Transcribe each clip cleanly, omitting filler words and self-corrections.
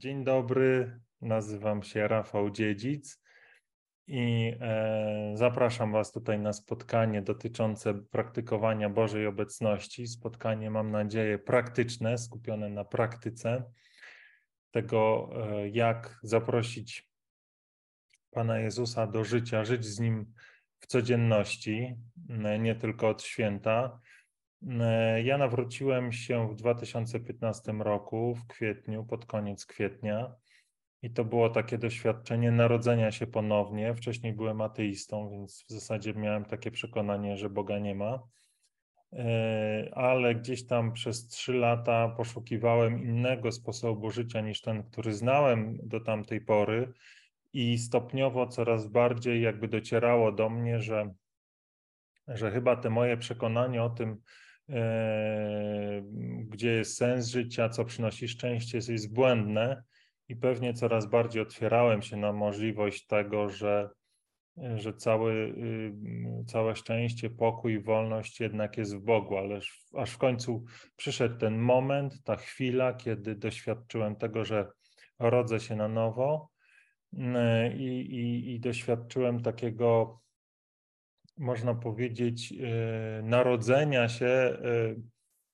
Dzień dobry, nazywam się Rafał Dziedzic i zapraszam Was tutaj na spotkanie dotyczące praktykowania Bożej obecności. Spotkanie, mam nadzieję, praktyczne, skupione na praktyce tego, jak zaprosić Pana Jezusa do życia, żyć z Nim w codzienności, nie tylko od święta. Ja nawróciłem się w 2015 roku, w kwietniu, pod koniec kwietnia i to było takie doświadczenie narodzenia się ponownie. Wcześniej byłem ateistą, więc w zasadzie miałem takie przekonanie, że Boga nie ma, ale gdzieś tam przez 3 lata poszukiwałem innego sposobu życia niż ten, który znałem do tamtej pory i stopniowo coraz bardziej jakby docierało do mnie, że chyba te moje przekonanie o tym, gdzie jest sens życia, co przynosi szczęście, jest błędne i pewnie coraz bardziej otwierałem się na możliwość tego, że całe szczęście, pokój, wolność jednak jest w Bogu, ale aż w końcu przyszedł ten moment, ta chwila, kiedy doświadczyłem tego, że rodzę się na nowo i doświadczyłem takiego, można powiedzieć, narodzenia się,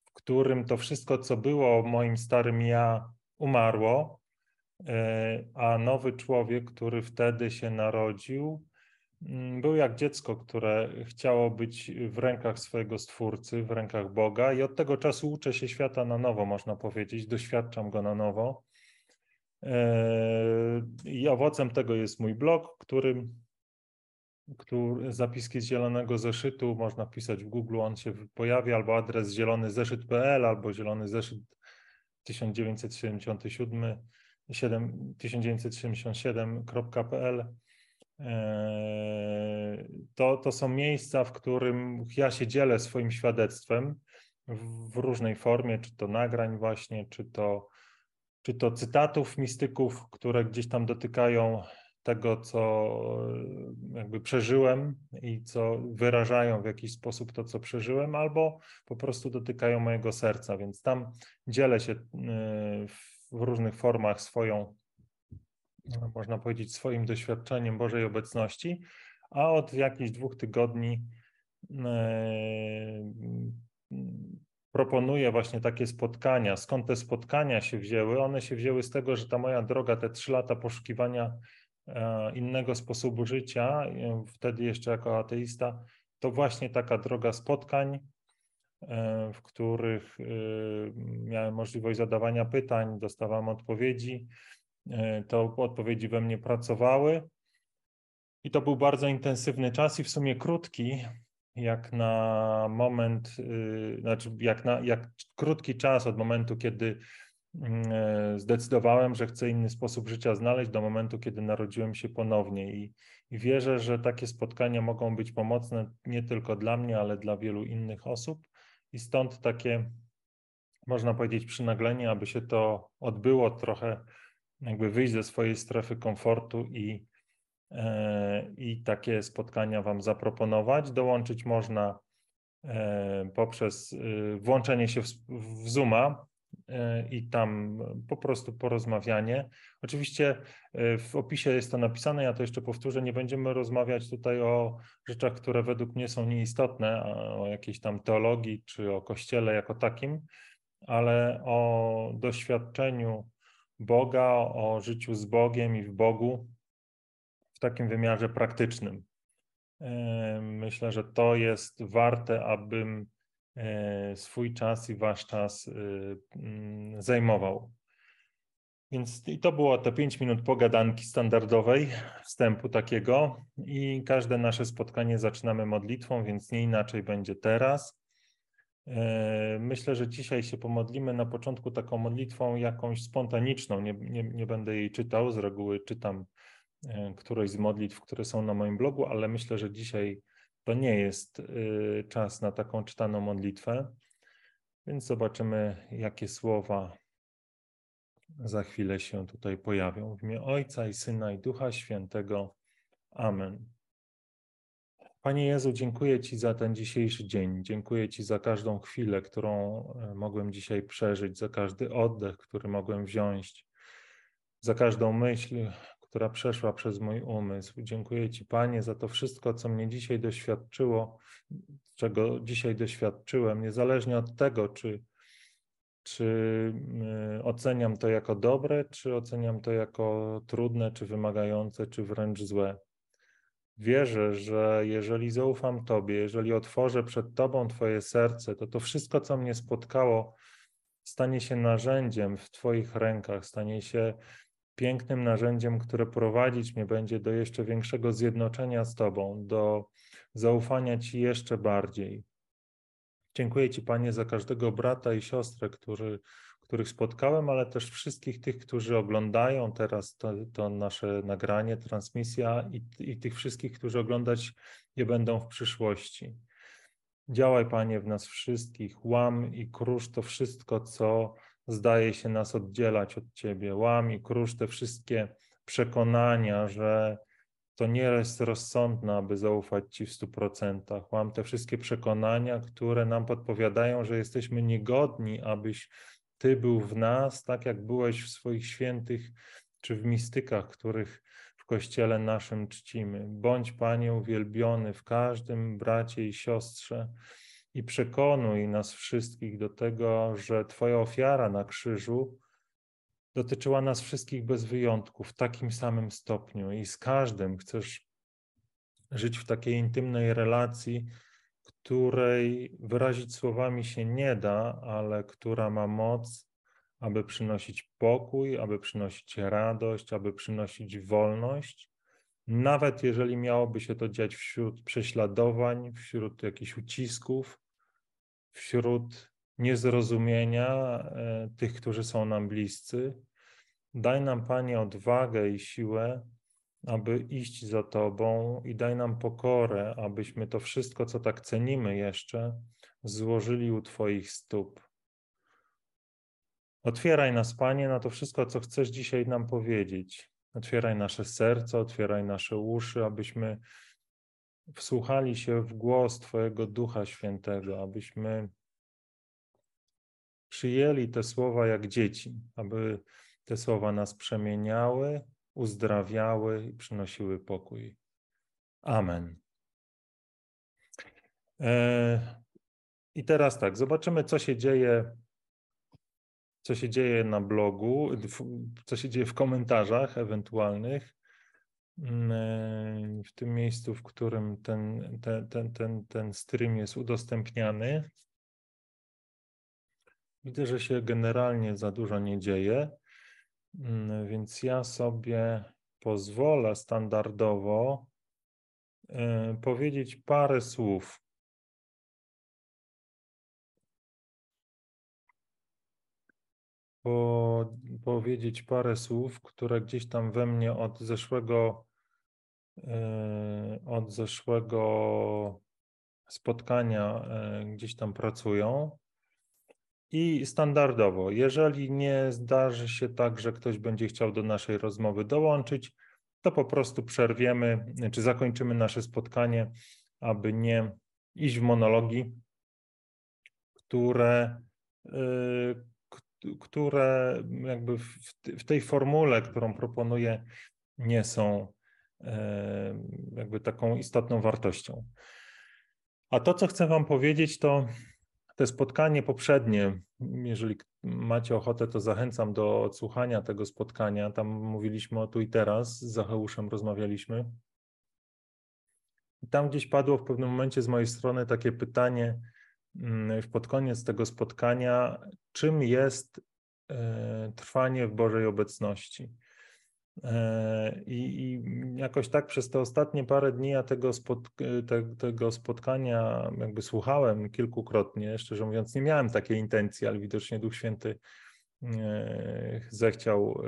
w którym to wszystko, co było moim starym ja, umarło, a nowy człowiek, który wtedy się narodził, był jak dziecko, które chciało być w rękach swojego Stwórcy, w rękach Boga i od tego czasu uczę się świata na nowo, można powiedzieć, doświadczam go na nowo. I owocem tego jest mój blog, Zapiski z zielonego zeszytu, można pisać w Google, on się pojawia, albo adres zielonyzeszyt.pl, albo zielonyzeszyt1977.pl. To są miejsca, w którym ja się dzielę swoim świadectwem w różnej formie, czy to nagrań właśnie, czy to cytatów mistyków, które gdzieś tam dotykają tego, co jakby przeżyłem i co wyrażają w jakiś sposób to, co przeżyłem, albo po prostu dotykają mojego serca, więc tam dzielę się w różnych formach swoją, można powiedzieć, swoim doświadczeniem Bożej obecności, a od jakichś 2 tygodni proponuję właśnie takie spotkania. Skąd te spotkania się wzięły? One się wzięły z tego, że ta moja droga, te 3 lata poszukiwania innego sposobu życia, wtedy jeszcze jako ateista, to właśnie taka droga spotkań, w których miałem możliwość zadawania pytań, dostawałem odpowiedzi, to odpowiedzi we mnie pracowały i to był bardzo intensywny czas i w sumie krótki, jak na moment, znaczy jak krótki czas od momentu, kiedy zdecydowałem, że chcę inny sposób życia znaleźć, do momentu, kiedy narodziłem się ponownie i wierzę, że takie spotkania mogą być pomocne nie tylko dla mnie, ale dla wielu innych osób i stąd takie, można powiedzieć, przynaglenie, aby się to odbyło, trochę jakby wyjść ze swojej strefy komfortu i takie spotkania Wam zaproponować. Dołączyć można poprzez włączenie się w Zooma i tam po prostu porozmawianie. Oczywiście w opisie jest to napisane, ja to jeszcze powtórzę, nie będziemy rozmawiać tutaj o rzeczach, które według mnie są nieistotne, o jakiejś tam teologii czy o Kościele jako takim, ale o doświadczeniu Boga, o życiu z Bogiem i w Bogu w takim wymiarze praktycznym. Myślę, że to jest warte, abym swój czas i Wasz czas zajmował. Więc i to było te 5 minut pogadanki standardowej, wstępu takiego i każde nasze spotkanie zaczynamy modlitwą, więc nie inaczej będzie teraz. Myślę, że dzisiaj się pomodlimy na początku taką modlitwą jakąś spontaniczną, nie będę jej czytał, z reguły czytam któreś z modlitw, które są na moim blogu, ale myślę, że dzisiaj to nie jest czas na taką czytaną modlitwę, więc zobaczymy, jakie słowa za chwilę się tutaj pojawią. W imię Ojca i Syna i Ducha Świętego. Amen. Panie Jezu, dziękuję Ci za ten dzisiejszy dzień. Dziękuję Ci za każdą chwilę, którą mogłem dzisiaj przeżyć, za każdy oddech, który mogłem wziąć. za każdą myśl, która przeszła przez mój umysł. Dziękuję Ci, Panie, za to wszystko, co mnie dzisiaj doświadczyło, czego dzisiaj doświadczyłem, niezależnie od tego, czy oceniam to jako dobre, czy oceniam to jako trudne, czy wymagające, czy wręcz złe. Wierzę, że jeżeli zaufam Tobie, jeżeli otworzę przed Tobą Twoje serce, to wszystko, co mnie spotkało, stanie się narzędziem w Twoich rękach, stanie się pięknym narzędziem, które prowadzić mnie będzie do jeszcze większego zjednoczenia z Tobą, do zaufania Ci jeszcze bardziej. Dziękuję Ci, Panie, za każdego brata i siostrę, których spotkałem, ale też wszystkich tych, którzy oglądają teraz to nasze nagranie, transmisja i tych wszystkich, którzy oglądać je będą w przyszłości. Działaj, Panie, w nas wszystkich, łam i krusz to wszystko, co zdaje się nas oddzielać od Ciebie. Łam i krusz te wszystkie przekonania, że to nie jest rozsądne, aby zaufać Ci w 100%. Łam te wszystkie przekonania, które nam podpowiadają, że jesteśmy niegodni, abyś Ty był w nas, tak jak byłeś w swoich świętych czy w mistykach, których w Kościele naszym czcimy. Bądź, Panie, uwielbiony w każdym bracie i siostrze i przekonuj nas wszystkich do tego, że Twoja ofiara na krzyżu dotyczyła nas wszystkich bez wyjątku w takim samym stopniu i z każdym chcesz żyć w takiej intymnej relacji, której wyrazić słowami się nie da, ale która ma moc, aby przynosić pokój, aby przynosić radość, aby przynosić wolność, nawet jeżeli miałoby się to dziać wśród prześladowań, wśród jakichś ucisków, wśród niezrozumienia tych, którzy są nam bliscy. Daj nam, Panie, odwagę i siłę, aby iść za Tobą i daj nam pokorę, abyśmy to wszystko, co tak cenimy jeszcze, złożyli u Twoich stóp. Otwieraj nas, Panie, na to wszystko, co chcesz dzisiaj nam powiedzieć. Otwieraj nasze serce, otwieraj nasze uszy, abyśmy wsłuchali się w głos Twojego Ducha Świętego, abyśmy przyjęli te słowa jak dzieci, aby te słowa nas przemieniały, uzdrawiały i przynosiły pokój. Amen. I teraz tak, zobaczymy, co się dzieje na blogu, co się dzieje w komentarzach ewentualnych, w tym miejscu, w którym ten stream jest udostępniany. Widzę, że się generalnie za dużo nie dzieje, więc ja sobie pozwolę standardowo powiedzieć parę słów. Powiedzieć parę słów, które gdzieś tam we mnie od zeszłego spotkania gdzieś tam pracują. I standardowo, jeżeli nie zdarzy się tak, że ktoś będzie chciał do naszej rozmowy dołączyć, to po prostu przerwiemy, czy zakończymy nasze spotkanie, aby nie iść w monologi, które jakby w tej formule, którą proponuję, nie są jakby taką istotną wartością. A to, co chcę Wam powiedzieć, to te spotkanie poprzednie, jeżeli macie ochotę, to zachęcam do odsłuchania tego spotkania. Tam mówiliśmy o tu i teraz, z Zacheuszem rozmawialiśmy. I tam gdzieś padło w pewnym momencie z mojej strony takie pytanie pod koniec tego spotkania, czym jest trwanie w Bożej obecności. I jakoś tak przez te ostatnie parę dni ja tego spotkania jakby słuchałem kilkukrotnie. Szczerze mówiąc, nie miałem takiej intencji, ale widocznie Duch Święty zechciał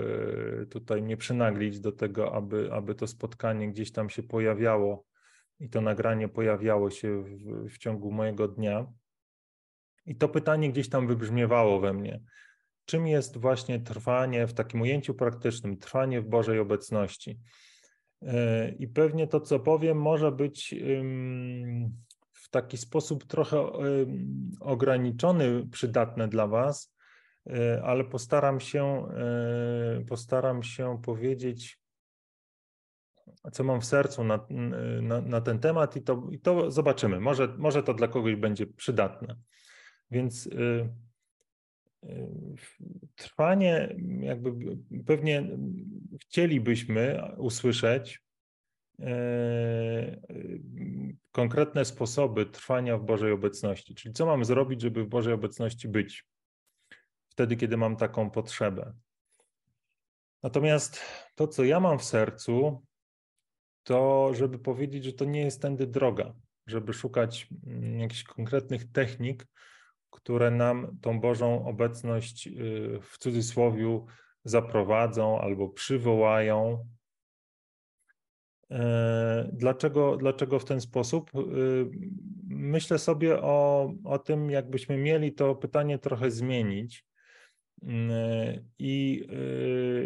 tutaj mnie przynaglić do tego, aby to spotkanie gdzieś tam się pojawiało i to nagranie pojawiało się w ciągu mojego dnia. I to pytanie gdzieś tam wybrzmiewało we mnie. Czym jest właśnie trwanie w takim ujęciu praktycznym, trwanie w Bożej obecności? I pewnie to, co powiem, może być w taki sposób trochę ograniczony, przydatne dla Was, ale postaram się powiedzieć, co mam w sercu na ten temat i to zobaczymy. Może to dla kogoś będzie przydatne. Więc trwanie, jakby pewnie chcielibyśmy usłyszeć konkretne sposoby trwania w Bożej obecności, czyli co mam zrobić, żeby w Bożej obecności być wtedy, kiedy mam taką potrzebę. Natomiast to, co ja mam w sercu, to żeby powiedzieć, że to nie jest tędy droga, żeby szukać jakichś konkretnych technik, które nam tą Bożą obecność w cudzysłowiu zaprowadzą albo przywołają. Dlaczego w ten sposób? Myślę sobie o tym, jakbyśmy mieli to pytanie trochę zmienić i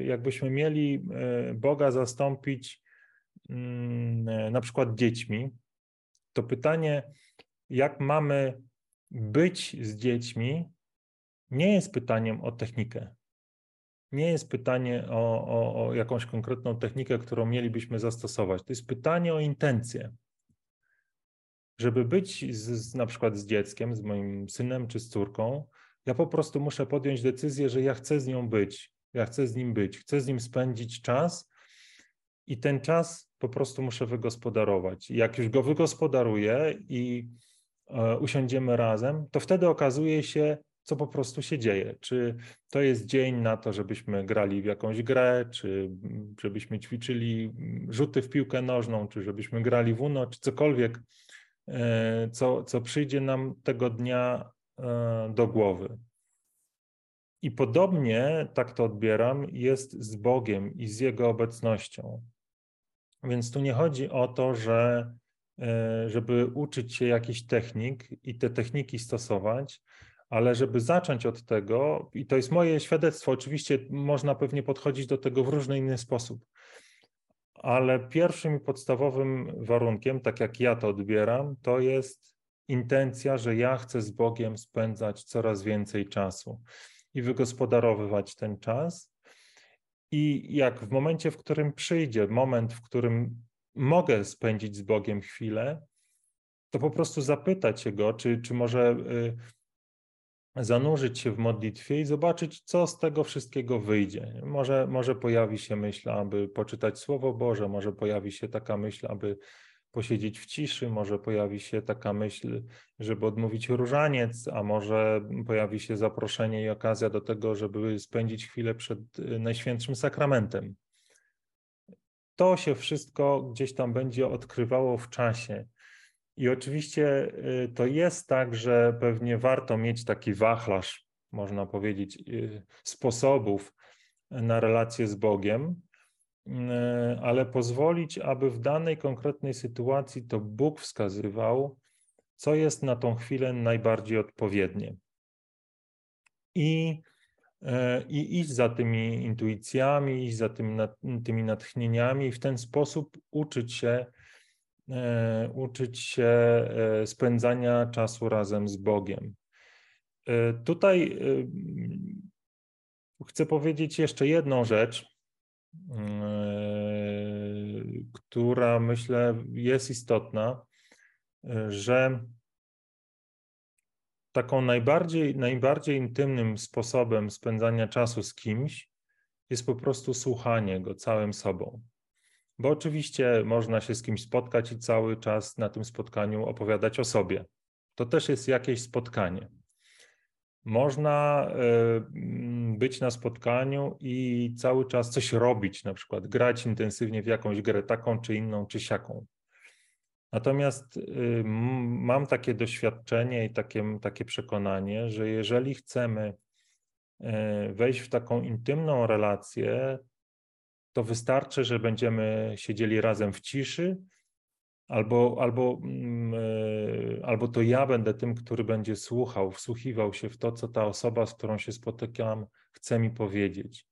jakbyśmy mieli Boga zastąpić na przykład dziećmi, to pytanie, jak mamy być z dziećmi, nie jest pytaniem o technikę. Nie jest pytanie o jakąś konkretną technikę, którą mielibyśmy zastosować. To jest pytanie o intencję. Żeby być na przykład z dzieckiem, z moim synem czy z córką, ja po prostu muszę podjąć decyzję, że ja chcę z nią być, ja chcę z nim być, chcę z nim spędzić czas i ten czas po prostu muszę wygospodarować. I jak już go wygospodaruję i usiądziemy razem, to wtedy okazuje się, co po prostu się dzieje. Czy to jest dzień na to, żebyśmy grali w jakąś grę, czy żebyśmy ćwiczyli rzuty w piłkę nożną, czy żebyśmy grali w UNO, czy cokolwiek, co przyjdzie nam tego dnia do głowy. I podobnie, tak to odbieram, jest z Bogiem i z Jego obecnością. Więc tu nie chodzi o to, żeby uczyć się jakichś technik i te techniki stosować, ale żeby zacząć od tego, i to jest moje świadectwo, oczywiście można pewnie podchodzić do tego w różny inny sposób, ale pierwszym i podstawowym warunkiem, tak jak ja to odbieram, to jest intencja, że ja chcę z Bogiem spędzać coraz więcej czasu i wygospodarowywać ten czas. I jak w momencie, w którym przyjdzie moment, w którym mogę spędzić z Bogiem chwilę, to po prostu zapytać się Go, czy może zanurzyć się w modlitwie i zobaczyć, co z tego wszystkiego wyjdzie. Może pojawi się myśl, aby poczytać Słowo Boże, może pojawi się taka myśl, aby posiedzieć w ciszy, może pojawi się taka myśl, żeby odmówić różaniec, a może pojawi się zaproszenie i okazja do tego, żeby spędzić chwilę przed Najświętszym Sakramentem. To się wszystko gdzieś tam będzie odkrywało w czasie. I oczywiście to jest tak, że pewnie warto mieć taki wachlarz, można powiedzieć, sposobów na relację z Bogiem, ale pozwolić, aby w danej konkretnej sytuacji to Bóg wskazywał, co jest na tą chwilę najbardziej odpowiednie. I iść za tymi intuicjami, iść za tymi natchnieniami i w ten sposób uczyć się spędzania czasu razem z Bogiem. Tutaj chcę powiedzieć jeszcze jedną rzecz, która myślę jest istotna, że taką najbardziej intymnym sposobem spędzania czasu z kimś jest po prostu słuchanie go całym sobą. Bo oczywiście można się z kimś spotkać i cały czas na tym spotkaniu opowiadać o sobie. To też jest jakieś spotkanie. Można być na spotkaniu i cały czas coś robić, na przykład grać intensywnie w jakąś grę, taką czy inną, czy siaką. Natomiast mam takie doświadczenie i takie przekonanie, że jeżeli chcemy wejść w taką intymną relację, to wystarczy, że będziemy siedzieli razem w ciszy, albo to ja będę tym, który będzie słuchał, wsłuchiwał się w to, co ta osoba, z którą się spotykam, chce mi powiedzieć.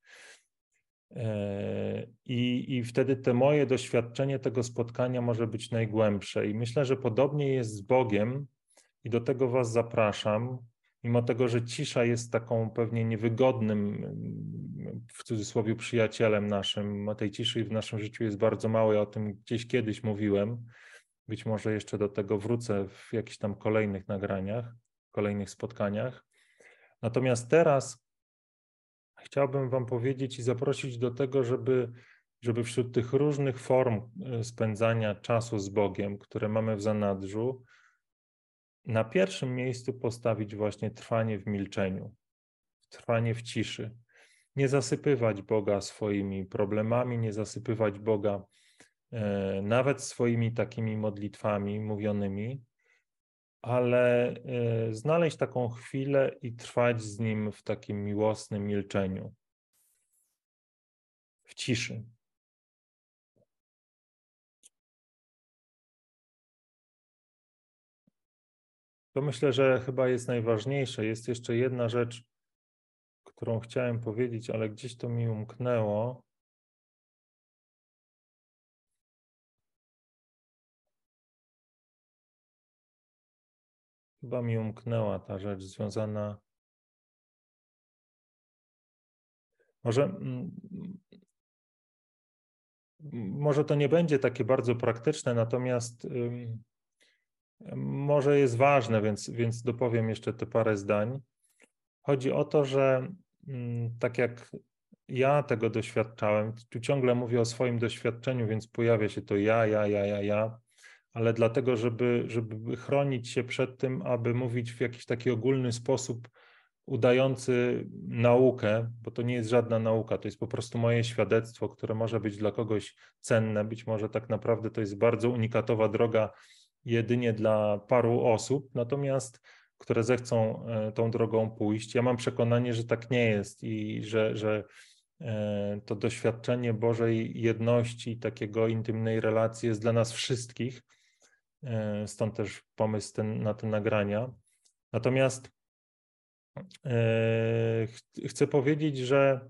I wtedy to moje doświadczenie tego spotkania może być najgłębsze. I myślę, że podobnie jest z Bogiem i do tego was zapraszam, mimo tego, że cisza jest taką pewnie niewygodnym, w cudzysłowie, przyjacielem naszym, tej ciszy w naszym życiu jest bardzo mało, ja o tym gdzieś kiedyś mówiłem, być może jeszcze do tego wrócę w jakichś tam kolejnych nagraniach, kolejnych spotkaniach. Natomiast teraz chciałbym wam powiedzieć i zaprosić do tego, żeby wśród tych różnych form spędzania czasu z Bogiem, które mamy w zanadrzu, na pierwszym miejscu postawić właśnie trwanie w milczeniu, trwanie w ciszy. Nie zasypywać Boga swoimi problemami, nie zasypywać Boga nawet swoimi takimi modlitwami mówionymi, ale znaleźć taką chwilę i trwać z Nim w takim miłosnym milczeniu, w ciszy. To myślę, że chyba jest najważniejsze. Jest jeszcze jedna rzecz, którą chciałem powiedzieć, ale gdzieś to mi umknęło. Chyba mi umknęła ta rzecz związana... Może to nie będzie takie bardzo praktyczne, natomiast może jest ważne, więc dopowiem jeszcze te parę zdań. Chodzi o to, że tak jak ja tego doświadczałem, tu ciągle mówię o swoim doświadczeniu, więc pojawia się to ja, ale dlatego, żeby chronić się przed tym, aby mówić w jakiś taki ogólny sposób udający naukę, bo to nie jest żadna nauka, to jest po prostu moje świadectwo, które może być dla kogoś cenne, być może tak naprawdę to jest bardzo unikatowa droga jedynie dla paru osób, natomiast które zechcą tą drogą pójść. Ja mam przekonanie, że tak nie jest i że to doświadczenie Bożej jedności, takiego intymnej relacji jest dla nas wszystkich, stąd też pomysł na te nagrania. Natomiast chcę powiedzieć, że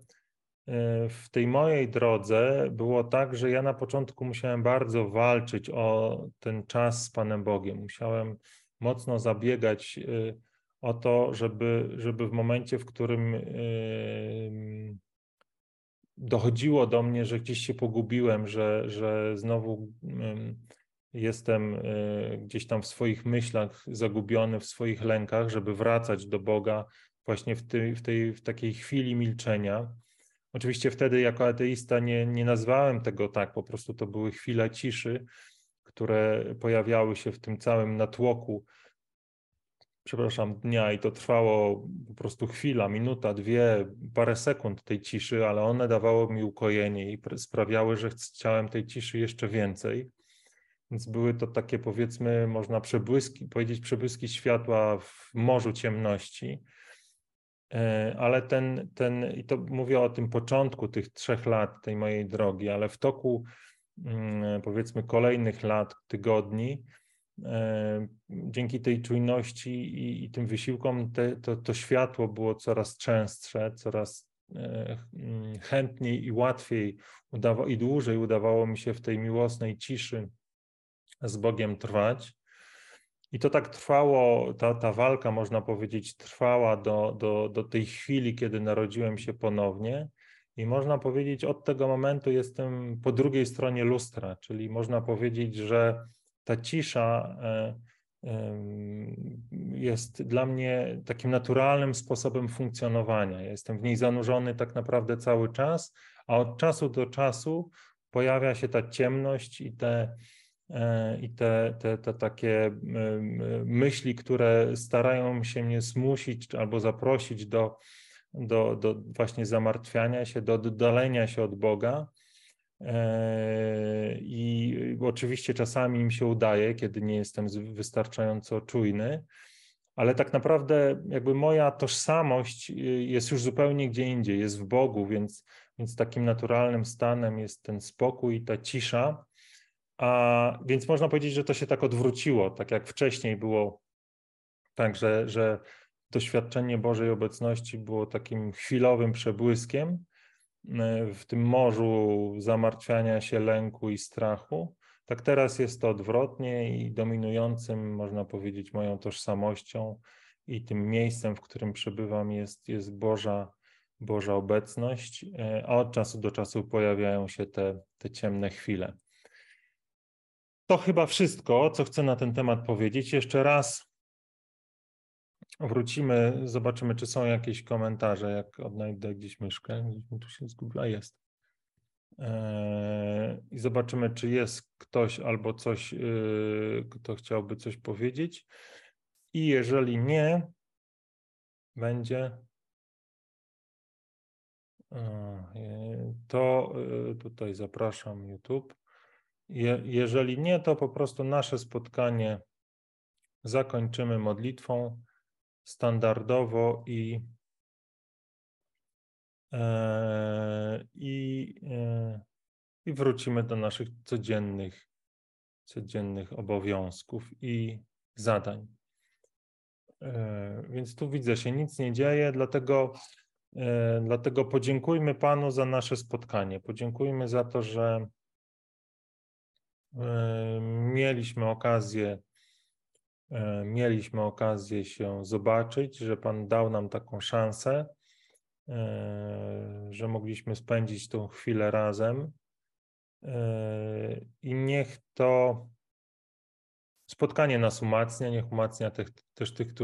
w tej mojej drodze było tak, że ja na początku musiałem bardzo walczyć o ten czas z Panem Bogiem. Musiałem mocno zabiegać o to, żeby w momencie, w którym dochodziło do mnie, że gdzieś się pogubiłem, że znowu jestem gdzieś tam w swoich myślach zagubiony, w swoich lękach, żeby wracać do Boga właśnie w takiej chwili milczenia. Oczywiście wtedy jako ateista nie nazwałem tego tak, po prostu to były chwile ciszy, które pojawiały się w tym całym natłoku, dnia i to trwało po prostu chwila, minuta, dwie, parę sekund tej ciszy, ale one dawały mi ukojenie i sprawiały, że chciałem tej ciszy jeszcze więcej. Więc były to takie, powiedzmy, można przebłyski światła w morzu ciemności. Ale i to mówię o tym początku tych 3 lat tej mojej drogi, ale w toku powiedzmy kolejnych lat, tygodni, dzięki tej czujności i tym wysiłkom to światło było coraz częstsze, coraz chętniej i łatwiej i dłużej udawało mi się w tej miłosnej ciszy z Bogiem trwać. I to tak trwało, ta walka, można powiedzieć, trwała do tej chwili, kiedy narodziłem się ponownie. I można powiedzieć, od tego momentu jestem po drugiej stronie lustra, czyli można powiedzieć, że ta cisza jest dla mnie takim naturalnym sposobem funkcjonowania. Jestem w niej zanurzony tak naprawdę cały czas, a od czasu do czasu pojawia się ta ciemność i te takie myśli, które starają się mnie zmusić albo zaprosić do właśnie zamartwiania się, do oddalenia się od Boga. I oczywiście czasami im się udaje, kiedy nie jestem wystarczająco czujny, ale tak naprawdę jakby moja tożsamość jest już zupełnie gdzie indziej, jest w Bogu, więc takim naturalnym stanem jest ten spokój, ta cisza. A więc można powiedzieć, że to się tak odwróciło, tak jak wcześniej było tak, że doświadczenie Bożej obecności było takim chwilowym przebłyskiem w tym morzu zamartwiania się, lęku i strachu. Tak teraz jest to odwrotnie i dominującym, można powiedzieć, moją tożsamością i tym miejscem, w którym przebywam, jest Boża obecność, a od czasu do czasu pojawiają się te ciemne chwile. To chyba wszystko, co chcę na ten temat powiedzieć. Jeszcze raz wrócimy, zobaczymy, czy są jakieś komentarze, jak odnajdę gdzieś myszkę, gdzieś mi tu się zgubiła, jest. I zobaczymy, czy jest ktoś albo coś, kto chciałby coś powiedzieć. I jeżeli nie, będzie, to tutaj zapraszam YouTube. Jeżeli nie, to po prostu nasze spotkanie zakończymy modlitwą standardowo i wrócimy do naszych codziennych obowiązków i zadań. Więc tu widzę, się nic nie dzieje, dlatego podziękujmy Panu za nasze spotkanie. Podziękujmy za to, że mieliśmy okazję się zobaczyć, że Pan dał nam taką szansę, że mogliśmy spędzić tą chwilę razem i niech to spotkanie nas umacnia, niech umacnia też tych,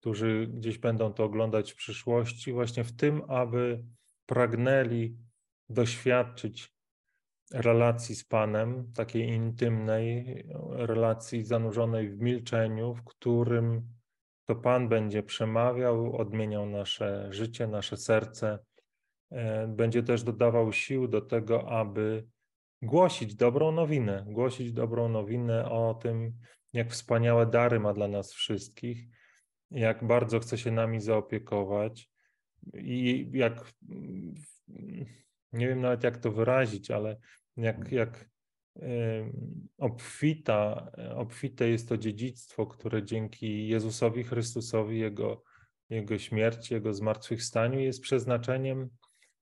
którzy gdzieś będą to oglądać w przyszłości, właśnie w tym, aby pragnęli doświadczyć relacji z Panem, takiej intymnej, relacji zanurzonej w milczeniu, w którym to Pan będzie przemawiał, odmieniał nasze życie, nasze serce, będzie też dodawał sił do tego, aby głosić dobrą nowinę o tym, jak wspaniałe dary ma dla nas wszystkich, jak bardzo chce się nami zaopiekować i jak, nie wiem nawet jak to wyrazić, ale jak obfite jest to dziedzictwo, które dzięki Jezusowi Chrystusowi, Jego śmierci, Jego zmartwychwstaniu jest przeznaczeniem,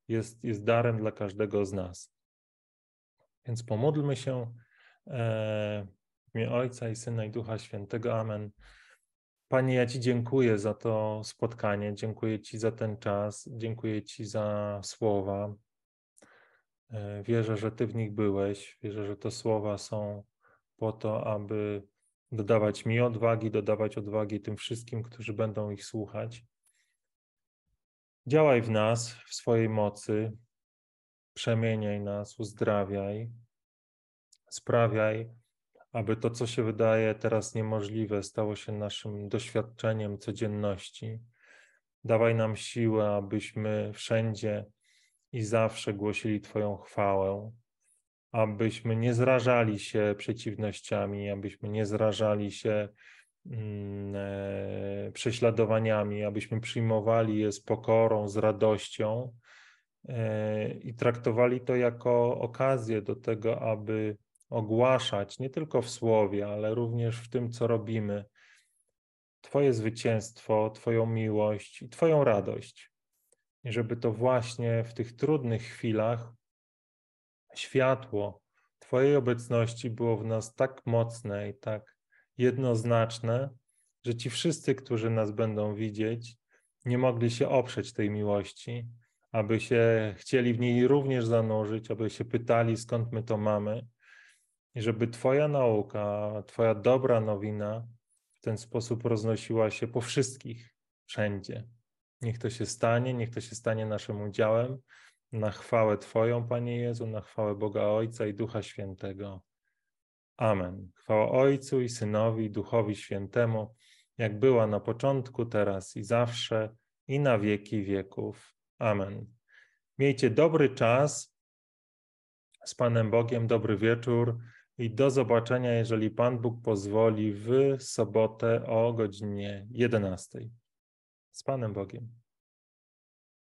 jest darem dla każdego z nas. Więc pomódlmy się w imię Ojca i Syna i Ducha Świętego. Amen. Panie, ja Ci dziękuję za to spotkanie, dziękuję Ci za ten czas, dziękuję Ci za słowa. Wierzę, że Ty w nich byłeś, wierzę, że te słowa są po to, aby dodawać mi odwagi, dodawać odwagi tym wszystkim, którzy będą ich słuchać. Działaj w nas, w swojej mocy, przemieniaj nas, uzdrawiaj, sprawiaj, aby to, co się wydaje teraz niemożliwe, stało się naszym doświadczeniem codzienności. Dawaj nam siłę, abyśmy wszędzie i zawsze głosili Twoją chwałę, abyśmy nie zrażali się przeciwnościami, abyśmy nie zrażali się prześladowaniami, abyśmy przyjmowali je z pokorą, z radością i traktowali to jako okazję do tego, aby ogłaszać nie tylko w słowie, ale również w tym, co robimy, Twoje zwycięstwo, Twoją miłość i Twoją radość. I żeby to właśnie w tych trudnych chwilach światło Twojej obecności było w nas tak mocne i tak jednoznaczne, że ci wszyscy, którzy nas będą widzieć, nie mogli się oprzeć tej miłości, aby się chcieli w niej również zanurzyć, aby się pytali, skąd my to mamy. I żeby Twoja nauka, Twoja dobra nowina w ten sposób roznosiła się po wszystkich, wszędzie. Niech to się stanie naszym udziałem na chwałę Twoją, Panie Jezu, na chwałę Boga Ojca i Ducha Świętego. Amen. Chwała Ojcu i Synowi i Duchowi Świętemu, jak była na początku, teraz i zawsze i na wieki wieków. Amen. Miejcie dobry czas z Panem Bogiem, dobry wieczór i do zobaczenia, jeżeli Pan Bóg pozwoli, w sobotę o godzinie 11. Z Panem Bogiem.